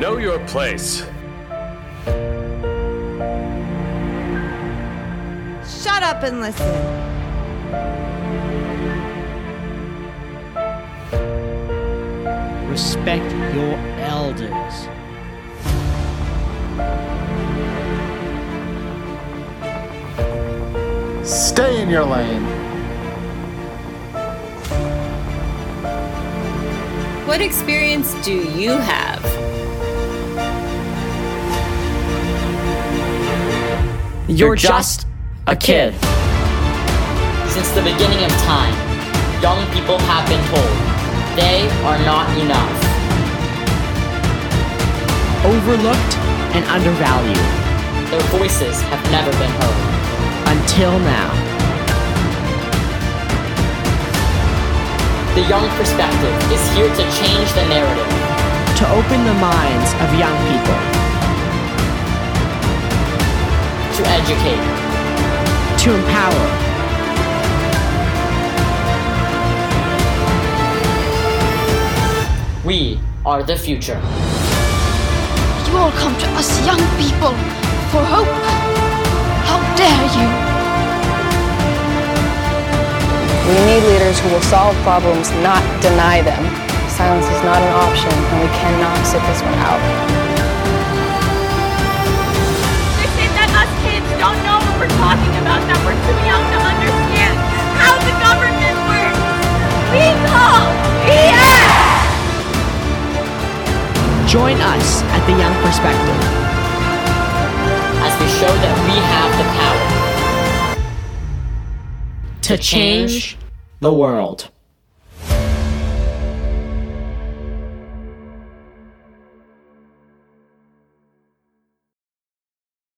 Know your place. Shut up and listen. Respect your elders. Stay in your lane. What experience do you have? You're just a kid. Since the beginning of time, young people have been told they are not enough. Overlooked and undervalued. Their voices have never been heard. Until now. The Young Perspective is here to change the narrative. To open the minds of young people. To educate. To empower. We are the future. You all come to us young people for hope. How dare you? We need leaders who will solve problems, not deny them. Silence is not an option, and we cannot sit this one out. They say that us kids don't know what we're talking about, that we're too young to understand how the government works. We call BS! Join us at The Young Perspective. To show that we have the power to change the world.